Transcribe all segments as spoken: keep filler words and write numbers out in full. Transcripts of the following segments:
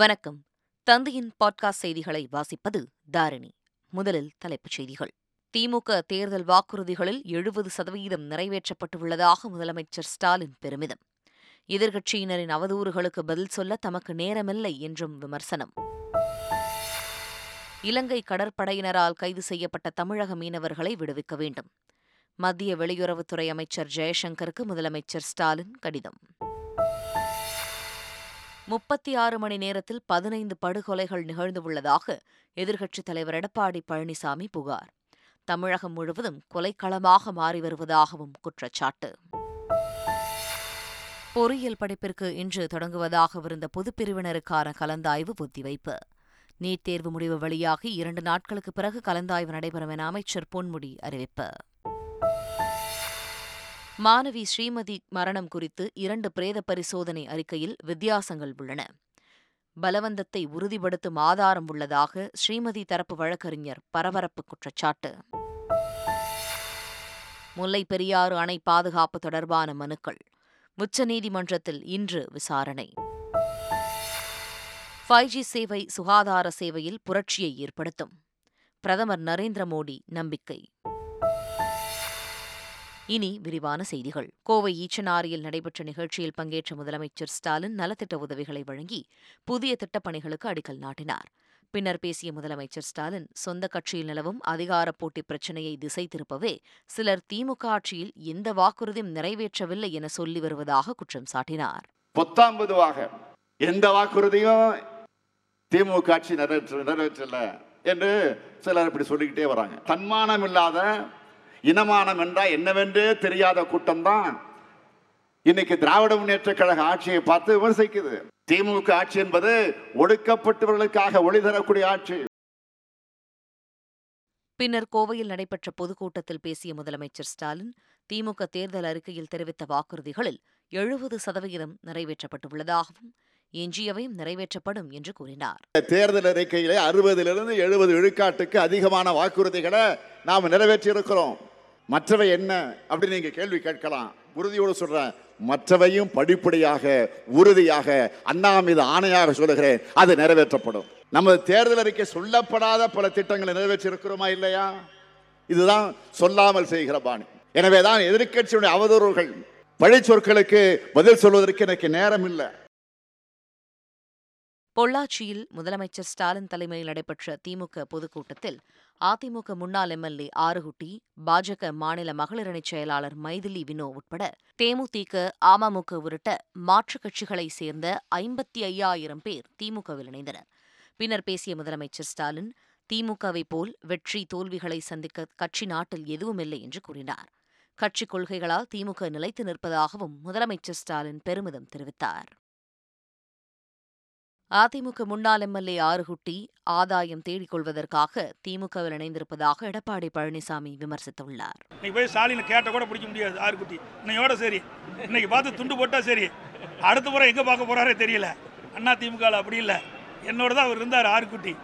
வணக்கம். தந்தையின் பாட்காஸ்ட் செய்திகளை வாசிப்பது தாரிணி. முதலில் தலைப்புச் செய்திகள். திமுக தேர்தல் வாக்குறுதிகளில் எழுபது சதவீதம் நிறைவேற்றப்பட்டுள்ளதாக முதலமைச்சர் ஸ்டாலின் பெருமிதம். எதிர்க்கட்சியினரின் அவதூறுகளுக்கு பதில் சொல்ல தமக்கு நேரமில்லை என்றும் விமர்சனம். இலங்கை கடற்படையினரால் கைது செய்யப்பட்ட தமிழக மீனவர்களை விடுவிக்க வேண்டும். மத்திய வெளியுறவுத்துறை அமைச்சர் ஜெய்சங்கருக்கு முதலமைச்சர் ஸ்டாலின் கடிதம். முப்பத்தி ஆறு மணி நேரத்தில் பதினைந்து படுகொலைகள் நிகழ்ந்துள்ளதாக எதிர்க்கட்சித் தலைவர் எடப்பாடி பழனிசாமி புகார். தமிழகம் முழுவதும் கொலைக்களமாக மாறி வருவதாகவும் குற்றச்சாட்டு. பொறியியல் படிப்பிற்கு இன்று தொடங்குவதாகவிருந்த பொதுப்பிரிவினருக்கான கலந்தாய்வு ஒத்திவைப்பு. நீட் தேர்வு முடிவு வெளியாகி இரண்டு நாட்களுக்கு பிறகு கலந்தாய்வு நடைபெறும் என அமைச்சர் பொன்முடி அறிவிப்பு. மாணவி ஸ்ரீமதி மரணம் குறித்து இரண்டு பிரேத பரிசோதனை அறிக்கையில் வித்தியாசங்கள் உள்ளன. பலவந்தத்தை உறுதிப்படுத்தும் ஆதாரம் உள்ளதாக ஸ்ரீமதி தரப்பு வழக்கறிஞர் பரபரப்பு குற்றச்சாட்டு. முல்லைப் பெரியாறு அணை பாதுகாப்பு தொடர்பான மனுக்கள் உச்சநீதிமன்றத்தில் இன்று விசாரணை. ஃபைவ் ஜி சேவை சுகாதார சேவையில் புரட்சியை ஏற்படுத்தும் பிரதமர் நரேந்திர மோடி நம்பிக்கை. இனி விரிவான செய்திகள். கோவை ஈச்சனாரியில் நடைபெற்ற நிகழ்ச்சியில் பங்கேற்ற முதலமைச்சர் ஸ்டாலின் நலத்திட்ட உதவிகளை வழங்கி புதிய திட்டப்பணிகளுக்கு அடிக்கல் நாட்டினார். பின்னர் பேசிய முதலமைச்சர் ஸ்டாலின், சொந்த கட்சியில் நிலவும் அதிகாரப் போட்டி பிரச்சினையை திசை திருப்பவே சிலர் திமுக ஆட்சியில் எந்த வாக்குறுதியும் நிறைவேற்றவில்லை என சொல்லி வருவதாக குற்றம் சாட்டினார். பத்தாம்பதுவாக எந்த வாக்குறுதியும் திமுக ஆட்சி நிறைவேற்றல என்று சிலர் இப்படி சொல்லிக்கிட்டே வராங்க. தன்மானம் இல்லாத, இனமானம் என்றால் என்னவென்றே தெரியாத கூட்டம்தான் இன்னைக்கு திராவிட முன்னேற்ற கழக ஆட்சியை பார்த்து விமர்சிக்குது. திமுக ஆட்சி என்பது ஒடுக்கப்பட்டவர்களுக்காக ஒளி தரக்கூடிய ஆட்சி. பின்னர் கோவையில் நடைபெற்ற பொதுக்கூட்டத்தில் பேசிய முதலமைச்சர் ஸ்டாலின், திமுக தேர்தல் அறிக்கையில் தெரிவித்த வாக்குறுதிகளில் எழுபது சதவிகிதம் நிறைவேற்றப்பட்டுள்ளதாகவும் எஞ்சியவையும் நிறைவேற்றப்படும் என்று கூறினார். தேர்தல் அறிக்கையிலே அறுபதிலிருந்து எழுபது விழுக்காட்டுக்கு அதிகமான வாக்குறுதிகளை நாம் நிறைவேற்றியிருக்கிறோம். மற்றவை என்ன அப்படின்னு நீங்க கேள்வி கேட்கலாம். உறுதியோடு சொல்றேன், மற்றவையும் படிப்படியாக உறுதியாக அண்ணா மீது ஆணையாக சொல்லுகிறேன், அது நிறைவேற்றப்படும். நமது தேர்தல் அறிக்கை சொல்லப்படாத பல திட்டங்களை நிறைவேற்றியிருக்கிறோமா இல்லையா? இதுதான் சொல்லாமல் செய்கிற பாணி. எனவேதான் எதிர்க்கட்சியுடைய அவதூறுகள் பழி சொற்களுக்கு பதில் சொல்வதற்கு எனக்கு நேரம் இல்லை. பொள்ளாச்சியில் முதலமைச்சர் ஸ்டாலின் தலைமையில் நடைபெற்ற திமுக பொதுக்கூட்டத்தில் அதிமுக முன்னாள் எம்எல்ஏ ஆறுகுட்டி, பாஜக மாநில மகளிரணி செயலாளர் மைதிலி வினோ உட்பட தேமுதிக, அமமுக உள்ளிட்ட மாற்றுக் கட்சிகளைச் சேர்ந்த ஐம்பத்தி ஐயாயிரம் பேர் திமுகவில் இணைந்தனர். பின்னர் பேசிய முதலமைச்சர் ஸ்டாலின், திமுகவை போல் வெற்றி தோல்விகளை சந்திக்க கட்சி நாட்டில் எதுவுமில்லை என்று கூறினார். கட்சிக் கொள்கைகளால் திமுக நிலைத்து நிற்பதாகவும் முதலமைச்சர் ஸ்டாலின் பெருமிதம் தெரிவித்தார். அதிமுக முன்னாள் எம்எல்ஏ ஆறுகுட்டி ஆதாயம் தேடிக்கொள்வதற்காக திமுகவில் இணைந்திருப்பதாக எடப்பாடி பழனிசாமி விமர்சித்துள்ளார். இன்னைக்கு போய் ஸ்டாலின் கேட்ட கூட பிடிக்க முடியாது. ஆறுகுட்டி இன்னையோட சரி, இன்னைக்கு பார்த்து துண்டு போட்டா சரி, அடுத்த முறை எங்க பார்க்க போறாரே தெரியல. அண்ணா திமுக அப்படி இல்லை, என்னோட தான் அவர் இருந்தார் ஆறுகுட்டி.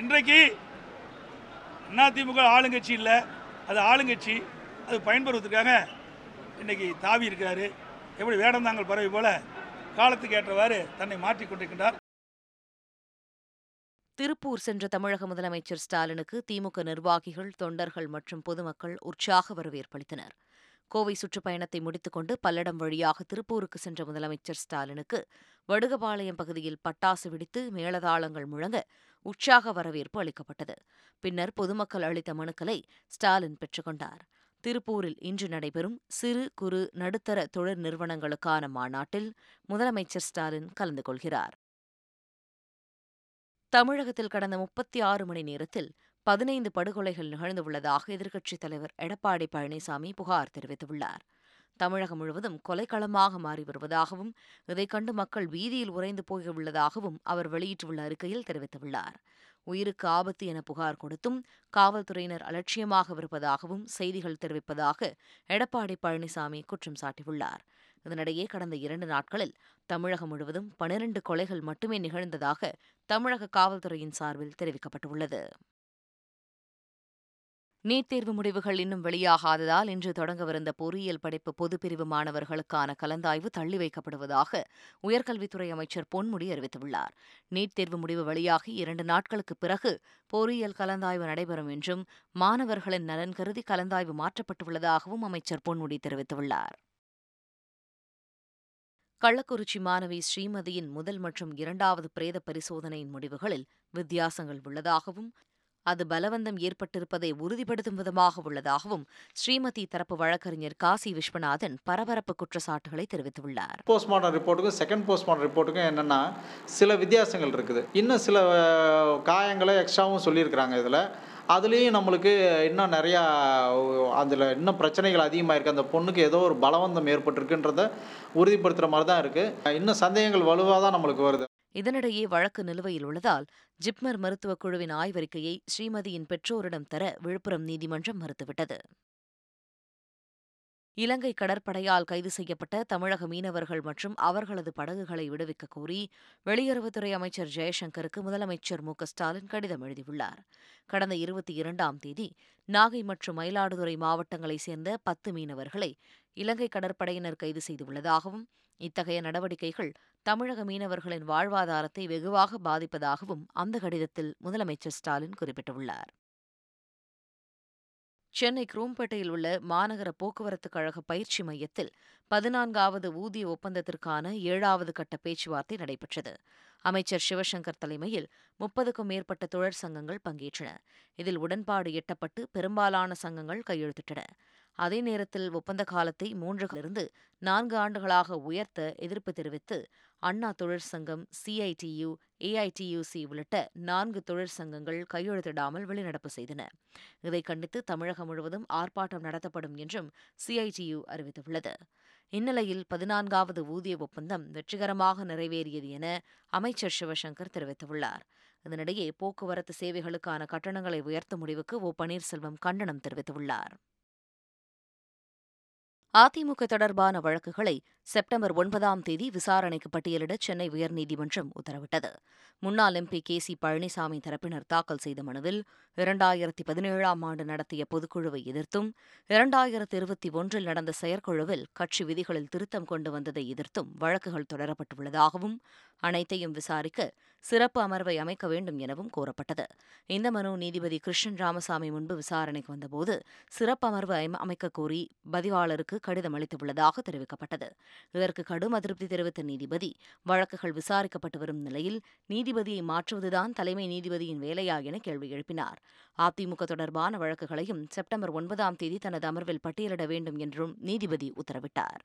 இன்றைக்கு அண்ணா திமுக ஆளுங்கட்சி இல்லை, அது ஆளுங்கட்சி, அது பயன்பெறுவதற்காக இன்னைக்கு தாவி இருக்கிறாரு. எப்படி வேடந்தாங்கல் பறவை போல காலத்துக்கு ஏற்றவாறு தன்னை மாற்றிக்கொண்டிருக்கிறார். திருப்பூர் சென்ற தமிழக முதலமைச்சர் ஸ்டாலினுக்கு திமுக நிர்வாகிகள், தொண்டர்கள் மற்றும் பொதுமக்கள் உற்சாக வரவேற்பளித்தனர். கோவை சுற்றுப்பயணத்தை முடித்துக்கொண்டு பல்லடம் வழியாக திருப்பூருக்கு சென்ற முதலமைச்சர் ஸ்டாலினுக்கு வடுகபாளையம் பகுதியில் பட்டாசு வெடித்து மேளதாளங்கள் முழங்க உற்சாக வரவேற்பு அளிக்கப்பட்டது. பின்னர் பொதுமக்கள் அளித்த மனுக்களை ஸ்டாலின் பெற்றுக்கொண்டார். திருப்பூரில் இன்று நடைபெறும் சிறு குறு நடுத்தர தொழில் நிறுவனங்களுக்கான மாநாட்டில் முதலமைச்சர் ஸ்டாலின் கலந்து கொள்கிறார். தமிழகத்தில் கடந்த முப்பத்தி ஆறு மணி நேரத்தில் பதினைந்து படுகொலைகள் நிகழ்ந்துள்ளதாக எதிர்க்கட்சித் தலைவர் எடப்பாடி பழனிசாமி புகார் தெரிவித்துள்ளார். தமிழகம் முழுவதும் கொலைக்களமாக மாறி வருவதாகவும் இதைக் கண்டு மக்கள் வீதியில் உறைந்து போயுள்ளதாகவும் அவர் வெளியிட்டுள்ள அறிக்கையில் தெரிவித்துள்ளார். உயிருக்கு ஆபத்து என புகார் கொடுத்தும் காவல்துறையினர் அலட்சியமாகவிருப்பதாகவும் செய்திகள் தெரிவிப்பதாக எடப்பாடி பழனிசாமி குற்றம் சாட்டியுள்ளார். இதனிடையே கடந்த இரண்டு நாட்களில் தமிழகம் முழுவதும் பனிரண்டு கொலைகள் மட்டுமே நிகழ்ந்ததாக தமிழக காவல்துறையின் சார்பில் தெரிவிக்கப்பட்டுள்ளது. நீட் தேர்வு முடிவுகள் இன்னும் வெளியாகாததால் இன்று தொடங்கவிருந்த பொறியியல் படிப்பு பொதுப்பிரிவு மாணவர்களுக்கான கலந்தாய்வு தள்ளி வைக்கப்படுவதாக உயர்கல்வித்துறை அமைச்சர் பொன்முடி அறிவித்துள்ளார். நீட் தேர்வு முடிவு வெளியாகி இரண்டு நாட்களுக்கு பிறகு பொறியியல் கலந்தாய்வு நடைபெறும் என்றும் மாணவர்களின் நலன் கருதி கலந்தாய்வு மாற்றப்பட்டுள்ளதாகவும் அமைச்சர் பொன்முடி தெரிவித்துள்ளார். கள்ளக்குறிச்சி மாணவி ஸ்ரீமதியின் முதல் மற்றும் இரண்டாவது பிரேத பரிசோதனையின் முடிவுகளில் வித்தியாசங்கள் உள்ளதாகவும் அது பலவந்தம் ஏற்பட்டிருப்பதை உறுதிப்படுத்தும் விதமாக உள்ளதாகவும் ஸ்ரீமதி தரப்பு வழக்கறிஞர் காசி விஸ்வநாதன் பரபரப்பு குற்றச்சாட்டுகளை தெரிவித்துள்ளார். போஸ்ட்மார்டம் ரிப்போர்ட்டுக்கும் செகண்ட் போஸ்ட்மார்டம் ரிப்போர்ட்டுக்கும் என்னென்னா சில வித்தியாசங்கள் இருக்குது. இன்னும் சில காயங்களை எக்ஸ்ட்ராவும் சொல்லியிருக்கிறாங்க. இதில் அதுலேயும் நம்மளுக்கு இன்னும் நிறையா அதில் இன்னும் பிரச்சனைகள் அதிகமாக இருக்குது. அந்த பொண்ணுக்கு ஏதோ ஒரு பலவந்தம் ஏற்பட்டிருக்குன்றத உறுதிப்படுத்துகிற மாதிரி தான் இருக்குது. இன்னும் சந்தேகங்கள் வலுவாக தான் நம்மளுக்கு வருது. இதனிடையே வழக்கு நிலுவையில் உள்ளதால் ஜிப்மர் மருத்துவக் குழுவின் ஆய்வறிக்கையை ஸ்ரீமதியின் பெற்றோரிடம் தர விழுப்புரம் நீதிமன்றம் மறுத்துவிட்டது. இலங்கை கடற்படையால் கைது செய்யப்பட்ட தமிழக மீனவர்கள் மற்றும் அவர்களது படகுகளை விடுவிக்கக் கோரி வெளியுறவுத்துறை அமைச்சர் ஜெய்சங்கருக்கு முதலமைச்சர் மு க ஸ்டாலின் கடிதம் எழுதியுள்ளார். கடந்த இருபத்தி இரண்டாம் தேதி நாகை மற்றும் மயிலாடுதுறை மாவட்டங்களைச் சேர்ந்த பத்து மீனவர்களை இலங்கை கடற்படையினர் கைது செய்துள்ளதாகவும் இத்தகைய நடவடிக்கைகள் தமிழக மீனவர்களின் வாழ்வாதாரத்தை வெகுவாக பாதிப்பதாகவும் அந்த கடிதத்தில் முதலமைச்சர் ஸ்டாலின் குறிப்பிட்டுள்ளார். சென்னை குரோம்பேட்டையில் உள்ள மாநகர போக்குவரத்துக் கழக பயிற்சி மையத்தில் பதினான்காவது ஊதிய ஒப்பந்தத்திற்கான ஏழாவது கட்ட பேச்சுவார்த்தை நடைபெற்றது. அமைச்சர் சிவசங்கர் தலைமையில் முப்பதுக்கும் மேற்பட்ட தொழிற்சங்கங்கள் பங்கேற்றன. இதில் உடன்பாடு எட்டப்பட்டு பெரும்பாலான சங்கங்கள் கையெழுத்திட்டன. அதே நேரத்தில் ஒப்பந்த காலத்தை மூன்றிலிருந்து நான்கு ஆண்டுகளாக உயர்த்த எதிர்ப்பு தெரிவித்து அண்ணா தொழிற்சங்கம், சிஐடியு, ஏஐடியுசி உள்ளிட்ட நான்கு தொழிற்சங்கங்கள் கையெழுத்திடாமல் வெளிநடப்பு செய்தன. இதை கண்டித்து தமிழகம் முழுவதும் ஆர்ப்பாட்டம் நடத்தப்படும் என்றும் சிஐடியு அறிவித்துள்ளது. இந்நிலையில் பதினான்காவது ஊதிய ஒப்பந்தம் வெற்றிகரமாக நிறைவேறியது என அமைச்சர் சிவசங்கர் தெரிவித்துள்ளார். இதனிடையே போக்குவரத்து சேவைகளுக்கான கட்டணங்களை உயர்த்தும் முடிவுக்கு ஓ பன்னீர்செல்வம் கண்டனம் தெரிவித்துள்ளார். அதிமுக தொடர்பான வழக்குகளை செப்டம்பர் ஒன்பதாம் தேதி விசாரணைக்கு பட்டியலிட சென்னை உயர்நீதிமன்றம் உத்தரவிட்டது. முன்னாள் எம்பி கே சி பழனிசாமி தரப்பினர் தாக்கல் செய்த மனுவில் இரண்டாயிரத்தி பதினேழாம் ஆண்டு நடத்திய பொதுக்குழுவை எதிர்த்தும் இரண்டாயிரத்தி இருபத்தி ஒன்றில் நடந்த செயற்குழுவில் கட்சி விதிகளில் திருத்தம் கொண்டு வந்ததை எதிர்த்தும் வழக்குகள் தொடரப்பட்டுள்ளதாகவும் அனைத்தையும் விசாரிக்க சிறப்பு அமர்வை அமைக்க வேண்டும் எனவும் கோரப்பட்டது. இந்த மனு நீதிபதி கிருஷ்ணன் ராமசாமி முன்பு விசாரணைக்கு வந்தபோது சிறப்பு அமர்வு அமைக்கக் கோரி பதிவாளருக்கு கடிதம் அளித்துள்ளதாக தெரிவிக்கப்பட்டது. இதற்கு கடும் அதிருப்தி தெரிவித்த நீதிபதி வழக்குகள் விசாரிக்கப்பட்டு வரும் நிலையில் நீதிபதியை மாற்றுவதுதான் தலைமை நீதிபதியின் வேலையா என கேள்வி எழுப்பினார். அதிமுக தொடர்பான வழக்குகளையும் செப்டம்பர் ஒன்பதாம் தேதி தனது அமர்வில் பட்டியலிட வேண்டும் என்றும் நீதிபதி உத்தரவிட்டார்.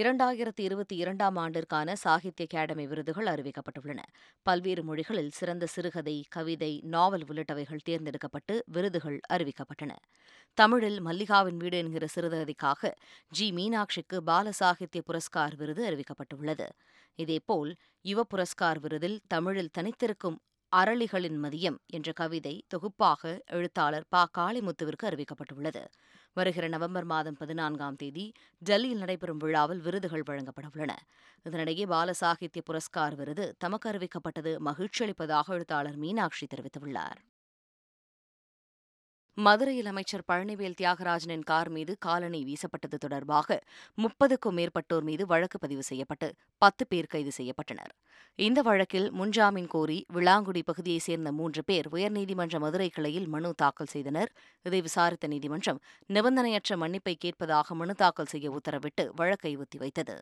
இரண்டாயிரத்தி இருபத்தி இரண்டாம் ஆண்டிற்கான சாகித்ய அகாடமி விருதுகள் அறிவிக்கப்பட்டுள்ளன. பல்வேறு மொழிகளில் சிறந்த சிறுகதை, கவிதை, நாவல் உள்ளிட்டவைகள் தேர்ந்தெடுக்கப்பட்டு விருதுகள் அறிவிக்கப்பட்டன. தமிழில் மல்லிகாவின் வீடு என்கிற சிறுகதைக்காக ஜி மீனாட்சிக்கு பால சாகித்ய புரஸ்கார் விருது அறிவிக்கப்பட்டுள்ளது. இதேபோல் யுவ புரஸ்கார் விருதில் தமிழில் தனித்திருக்கும் அரளிகளின் மதியம் என்ற கவிதை தொகுப்பாக எழுத்தாளர் பா காளிமுத்துவிற்கு அறிவிக்கப்பட்டுள்ளது. வருகிற நவம்பர் மாதம் பதினான்காம் தேதி டெல்லியில் நடைபெறும் விழாவில் விருதுகள் வழங்கப்பட உள்ளன. இதனிடையே பாலசாகித்ய புரஸ்கார் விருது தமக்கு அறிவிக்கப்பட்டது மகிழ்ச்சியளிப்பதாக எழுத்தாளர் மீனாட்சி தெரிவித்துள்ளார். மதுரையில் அமைச்சர் பழனிவேல் தியாகராஜனின் கார் மீது காலணி வீசப்பட்டது தொடர்பாக முப்பதுக்கும் மேற்பட்டோர் மீது வழக்கு பதிவு செய்யப்பட்டு பத்து பேர் கைது செய்யப்பட்டனர். இந்த வழக்கில் முன்ஜாமீன் கோரி விளாங்குடி பகுதியைச் சேர்ந்த மூன்று பேர் உயர்நீதிமன்ற மதுரை கிளையில் மனு தாக்கல் செய்தனர். இதை விசாரித்த நீதிமன்றம் நிபந்தனையற்ற மன்னிப்பை கேட்பதாக மனு தாக்கல் செய்ய உத்தரவிட்டு வழக்கை ஒத்திவைத்தது.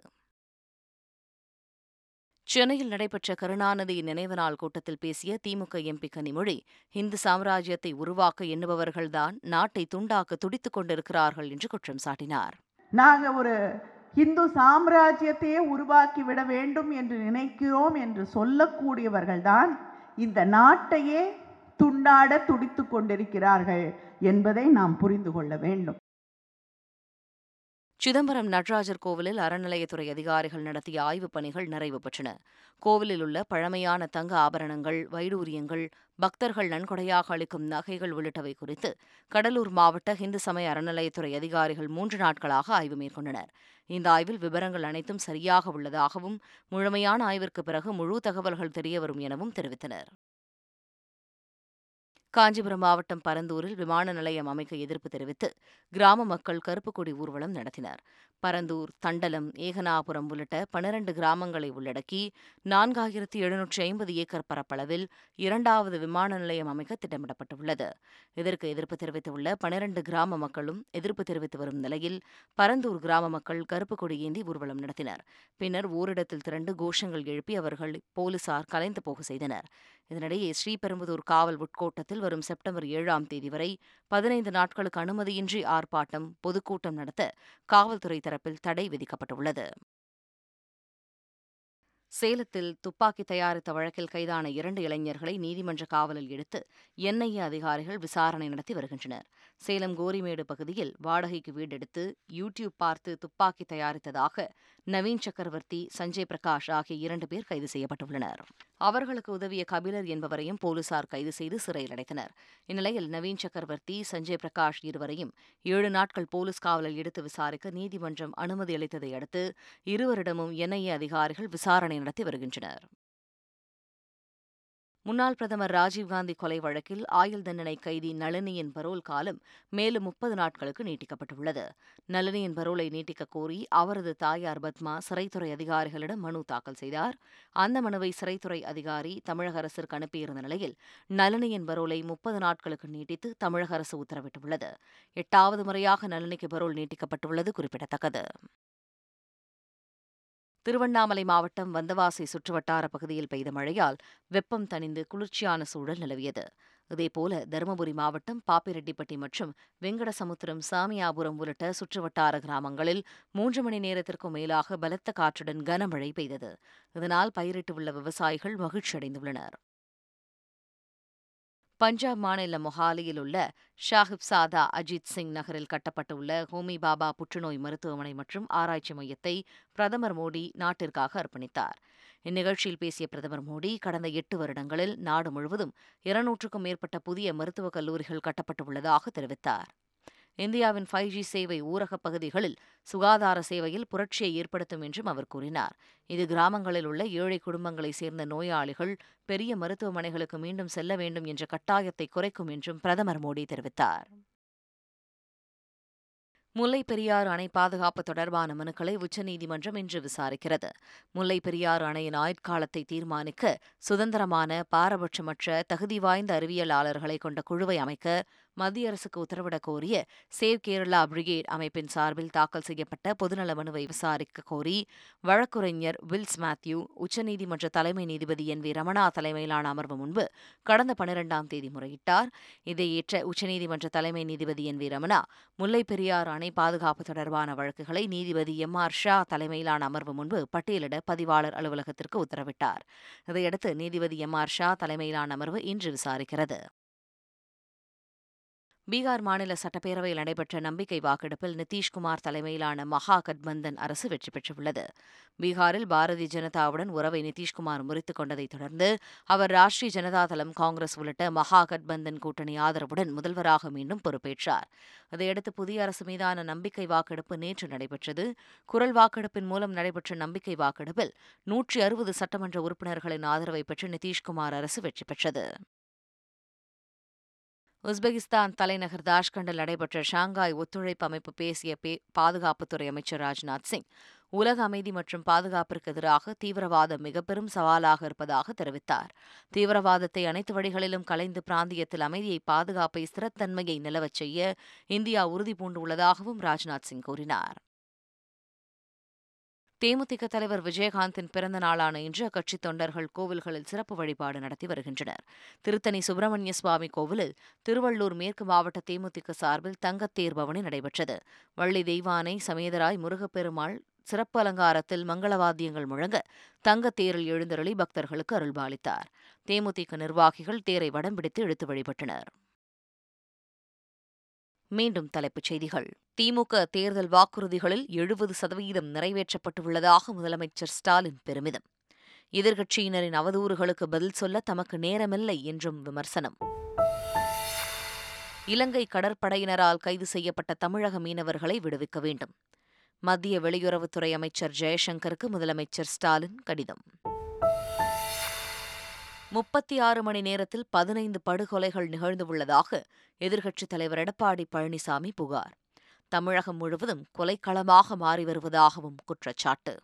சென்னையில் நடைபெற்ற கருணாநிதி நினைவு நாள் கூட்டத்தில் பேசிய திமுக எம்பி கனிமொழி, இந்து சாம்ராஜ்யத்தை உருவாக்க எண்ணுபவர்கள்தான் நாட்டை துண்டாக்க துடித்துக் கொண்டிருக்கிறார்கள் என்று குற்றம் சாட்டினார். நாங்கள் ஒரு இந்து சாம்ராஜ்யத்தையே உருவாக்கிவிட வேண்டும் என்று நினைக்கிறோம் என்று சொல்லக்கூடியவர்கள்தான் இந்த நாட்டையே துண்டாட துடித்துக் கொண்டிருக்கிறார்கள் என்பதை நாம் புரிந்து கொள்ள வேண்டும். சிதம்பரம் நடராஜர் கோவிலில் அறநிலையத்துறை அதிகாரிகள் நடத்திய ஆய்வுப் பணிகள் நிறைவு பெற்றன. கோவிலில் உள்ள பழமையான தங்க ஆபரணங்கள், வைடூரியங்கள், பக்தர்கள் நன்கொடையாக அளிக்கும் நகைகள் உள்ளிட்டவை குறித்து கடலூர் மாவட்ட இந்து சமய அறநிலையத்துறை அதிகாரிகள் மூன்று நாட்களாக ஆய்வு மேற்கொண்டனர். இந்த ஆய்வில் விவரங்கள் அனைத்தும் சரியாக உள்ளதாகவும் முழுமையான ஆய்விற்கு பிறகு முழு தகவல்கள் தெரியவரும் எனவும் தெரிவித்தனர். காஞ்சிபுரம் மாவட்டம் பரந்தூரில் விமான நிலையம் அமைக்க எதிர்ப்பு தெரிவித்து கிராம மக்கள் கருப்பு கொடி ஊர்வலம் நடத்தினர். பரந்தூர், தண்டலம், ஏகனாபுரம் உள்ளிட்ட பனிரண்டு கிராமங்களை உள்ளடக்கி நான்காயிரத்தி எழுநூற்றி ஐம்பது ஏக்கர் பரப்பளவில் இரண்டாவது விமான நிலையம் அமைக்க திட்டமிடப்பட்டுள்ளது. இதற்கு எதிர்ப்பு தெரிவித்துள்ள பனிரண்டு கிராம மக்களும் எதிர்ப்பு தெரிவித்து வரும் நிலையில் பரந்தூர் கிராம மக்கள் கருப்பு கொடி ஏந்தி ஊர்வலம் நடத்தினர். பின்னர் ஓரிடத்தில் திரண்டு கோஷங்கள் எழுப்பி அவர்கள் போலீசார் கலைந்து போக செய்தனர். இதனிடையே ஸ்ரீபெரும்புதூர் காவல் உட்கோட்டத்தில் வரும் செப்டம்பர் ஏழாம் தேதி வரை பதினைந்து நாட்களுக்கு அனுமதியின்றி ஆர்ப்பாட்டம், பொதுக்கூட்டம் நடத்த காவல்துறை தரப்பில் தடை விதிக்கப்பட்டுள்ளது. சேலத்தில் துப்பாக்கி தயாரித்த வழக்கில் கைதான இரண்டு இளைஞர்களை நீதிமன்ற காவலில் எடுத்து என் ஐ ஏ அதிகாரிகள் விசாரணை நடத்தி வருகின்றனர். சேலம் கோரிமேடு பகுதியில் வாடகைக்கு வீடெடுத்து யூ டியூப் பார்த்து துப்பாக்கி தயாரித்ததாக நவீன் சக்கரவர்த்தி, சஞ்சய் பிரகாஷ் ஆகிய இரண்டு பேர் கைது செய்யப்பட்டுள்ளனர். அவர்களுக்கு உதவிய கபிலர் என்பவரையும் போலீசார் கைது செய்து சிறையில் அடைத்தனர். இந்நிலையில் நவீன் சக்கரவர்த்தி, சஞ்சய் பிரகாஷ் இருவரையும் ஏழு நாட்கள் போலீஸ் காவலில் எடுத்து விசாரிக்க நீதிமன்றம் அனுமதி அளித்ததை அடுத்து இருவரிடமும் என் ஐ ஏ அதிகாரிகள் விசாரணை நடத்தி வருகின்றனர். முன்னாள் பிரதமர் ராஜீவ்காந்தி கொலை வழக்கில் ஆயுள் தண்டனை கைதி நளினியின் பரோல் காலம் மேலும் முப்பது நாட்களுக்கு நீட்டிக்கப்பட்டுள்ளது. நளினியின் பரோலை நீட்டிக்க கோரி அவரது தாயார் பத்மா சிறைத்துறை அதிகாரிகளிடம் மனு தாக்கல் செய்தார். அந்த மனுவை சிறைத்துறை அதிகாரி தமிழக அரசிற்கு அனுப்பியிருந்த நிலையில் நளினியின் பரோலை முப்பது நாட்களுக்கு நீட்டித்து தமிழக அரசு உத்தரவிட்டுள்ளது. எட்டாவது முறையாக நளினிக்கு பரோல் நீட்டிக்கப்பட்டுள்ளது குறிப்பிடத்தக்கது. திருவண்ணாமலை மாவட்டம் வந்தவாசி சுற்றுவட்டார பகுதியில் பெய்த மழையால் வெப்பம் தணிந்து குளிர்ச்சியான சூழல் நிலவியது. இதேபோல தருமபுரி மாவட்டம் பாப்பிரெட்டிப்பட்டி மற்றும் வெங்கடசமுத்திரம், சாமியாபுரம் உள்ளிட்ட சுற்றுவட்டார கிராமங்களில் மூன்று மணி நேரத்திற்கும் மேலாக பலத்த காற்றுடன் கனமழை பெய்தது. இதனால் பயிரிட்டுள்ள விவசாயிகள் மகிழ்ச்சியடைந்துள்ளனர். பஞ்சாப் மாநில மொஹாலியில் உள்ள ஷாஹிப் சாதா அஜித் சிங் நகரில் கட்டப்பட்டுள்ள ஹோமி பாபா புற்றுநோய் மருத்துவமனை மற்றும் ஆராய்ச்சி மையத்தை பிரதமர் மோடி நாட்டிற்காக அர்ப்பணித்தார். இந்நிகழ்ச்சியில் பேசிய பிரதமர் மோடி, கடந்த எட்டு வருடங்களில் நாடு முழுவதும் இருநூற்றுக்கும் மேற்பட்ட புதிய மருத்துவக் கல்லூரிகள் கட்டப்பட்டுள்ளதாக தெரிவித்தார். இந்தியாவின் ஃபைவ் ஜி சேவை ஊரகப் பகுதிகளில் சுகாதார சேவையில் புரட்சியை ஏற்படுத்தும் என்றும் அவர் கூறினார். இது கிராமங்களில் உள்ள ஏழை குடும்பங்களைச் சேர்ந்த நோயாளிகள் பெரிய மருத்துவமனைகளுக்கு மீண்டும் செல்ல வேண்டும் என்ற கட்டாயத்தை குறைக்கும் என்றும் பிரதமர் மோடி தெரிவித்தார். முல்லைப் பெரியாறு அணை பாதுகாப்பு தொடர்பான மனுக்களை உச்சநீதிமன்றம் இன்று விசாரிக்கிறது. முல்லைப் பெரியாறு அணையின் ஆயுட்காலத்தை தீர்மானிக்க சுதந்திரமான, பாரபட்சமற்ற, தகுதி வாய்ந்த அறிவியலாளர்களை கொண்ட குழுவை அமைக்க மத்திய அரசுக்கு உத்தரவிடக் கோரிய சேவ் கேரளா பிரிகேட் அமைப்பின் சார்பில் தாக்கல் செய்யப்பட்ட பொதுநல மனுவை விசாரிக்க கோரி வழக்குரைஞர் வில்ஸ் மேத்யூ உச்சநீதிமன்ற தலைமை நீதிபதி என் வி ரமணா தலைமையிலான அமர்வு முன்பு கடந்த பனிரெண்டாம் தேதி முறையிட்டார். இதை ஏற்ற உச்சநீதிமன்ற தலைமை நீதிபதி N V Ramana Mullaperiyar அணை பாதுகாப்பு தொடர்பான வழக்குகளை நீதிபதி எம் ஆர் ஷா தலைமையிலான அமர்வு முன்பு பட்டியலிட பதிவாளர் அலுவலகத்திற்கு உத்தரவிட்டார். இதையடுத்து நீதிபதி எம் ஆர் ஷா தலைமையிலான அமர்வு இன்று விசாரிக்கிறது. பீகார் மாநில சட்டப்பேரவையில் நடைபெற்ற நம்பிக்கை வாக்கெடுப்பில் நிதிஷ்குமார் தலைமையிலான மகா கட்பந்தன் அரசு வெற்றி பெற்றுள்ளது. பீகாரில் பாரதிய ஜனதாவுடன் உறவை நிதிஷ்குமார் முறித்துக் கொண்டதைத் தொடர்ந்து அவர் ராஷ்டிரிய ஜனதாதளம், காங்கிரஸ் உள்ளிட்ட மகா கட்பந்தன் கூட்டணி ஆதரவுடன் முதல்வராக மீண்டும் பொறுப்பேற்றார். இதையடுத்து புதிய அரசு மீதான நம்பிக்கை வாக்கெடுப்பு நேற்று நடைபெற்றது. குரல் வாக்கெடுப்பின் மூலம் நடைபெற்ற நம்பிக்கை வாக்கெடுப்பில் நூற்றி அறுபது சட்டமன்ற உறுப்பினர்களின் ஆதரவை பெற்று நிதிஷ்குமார் அரசு வெற்றி பெற்றது. உஸ்பெகிஸ்தான் தலைநகர் தாஷ்கண்டில் நடைபெற்ற ஷாங்காய் ஒத்துழைப்பு அமைப்பு பேசிய பாதுகாப்புத்துறை அமைச்சர் ராஜ்நாத் சிங், உலக அமைதி மற்றும் பாதுகாப்பிற்கு எதிராக தீவிரவாதம் மிகப்பெரும் சவாலாக இருப்பதாக தெரிவித்தார். தீவிரவாதத்தை அனைத்து வழிகளிலும் கலைந்து பிராந்தியத்தில் அமைதியை, பாதுகாப்பை, ஸ்திரத்தன்மையை நிலவச் செய்ய இந்தியா உறுதிபூண்டுள்ளதாகவும் ராஜ்நாத் சிங் கூறினார். தேமுதிக தலைவர் விஜயகாந்தின் பிறந்த நாளான இன்று அக்கட்சித் தொண்டர்கள் கோவில்களில் சிறப்பு வழிபாடு நடத்தி வருகின்றனர். திருத்தணி சுப்பிரமணிய சுவாமி கோவிலில் திருவள்ளூர் மேற்கு மாவட்ட தேமுதிக சார்பில் தங்கத்தேர் பவனி நடைபெற்றது. வள்ளி தெய்வானை சமேதராய் முருகப்பெருமாள் சிறப்பு அலங்காரத்தில் மங்களவாத்தியங்கள் முழங்க தங்கத்தேரில் எழுந்தருளி பக்தர்களுக்கு அருள்பாலித்தார். தேமுதிக நிர்வாகிகள் தேரை வடம் பிடித்து இழுத்து வழிபட்டனர். மீண்டும் தலைப்புச் செய்திகள். திமுக தேர்தல் வாக்குறுதிகளில் எழுபது சதவீதம் நிறைவேற்றப்பட்டுள்ளதாக முதலமைச்சர் ஸ்டாலின் பெருமிதம். எதிர்க்கட்சியினரின் அவதூறுகளுக்கு பதில் சொல்ல தமக்கு நேரமில்லை என்றும் விமர்சனம். இலங்கை கடற்படையினரால் கைது செய்யப்பட்ட தமிழக மீனவர்களை விடுவிக்க வேண்டும். மத்திய வெளியுறவுத்துறை அமைச்சர் ஜெய்சங்கருக்கு முதலமைச்சர் ஸ்டாலின் கடிதம். முப்பத்தி ஆறு மணி நேரத்தில் பதினைந்து படுகொலைகள் நிகழ்ந்துள்ளதாக எதிர்க்கட்சித் தலைவர் எடப்பாடி பழனிசாமி புகார். தமிழகம் முழுவதும் கொலைக்களமாக மாறி வருவதாகவும் குற்றச்சாட்டு.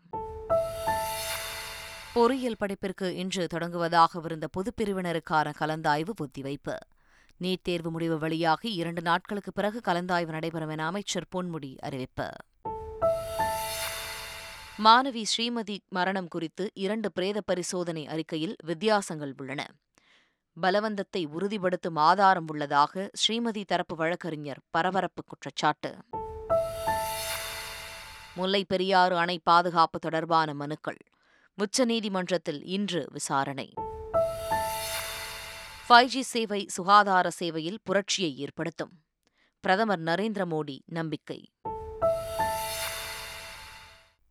பொறியியல் படிப்பிற்கு இன்று தொடங்குவதாகவிருந்த பொதுப்பிரிவினருக்கான கலந்தாய்வு ஒத்திவைப்பு. நீட் தேர்வு முடிவு வெளியாகி இரண்டு நாட்களுக்கு பிறகு கலந்தாய்வு நடைபெறும் என அமைச்சர் பொன்முடி அறிவிப்பு. மாணவி ஸ்ரீமதி மரணம் குறித்து இரண்டு பிரேத பரிசோதனை அறிக்கையில் வித்தியாசங்கள் உள்ளன. பலவந்தத்தை உறுதிப்படுத்தும் ஆதாரம் உள்ளதாக ஸ்ரீமதி தரப்பு வழக்கறிஞர் பரபரப்பு குற்றச்சாட்டு. முல்லைப் பெரியாறு அணை பாதுகாப்பு தொடர்பான மனுக்கள் உச்சநீதிமன்றத்தில் இன்று விசாரணை. ஃபைவ் ஜி சேவை சுகாதார சேவையில் புரட்சியை ஏற்படுத்தும் பிரதமர் நரேந்திர மோடி நம்பிக்கை.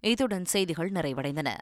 இத்துடன் செய்திகள் நிறைவடைந்தன.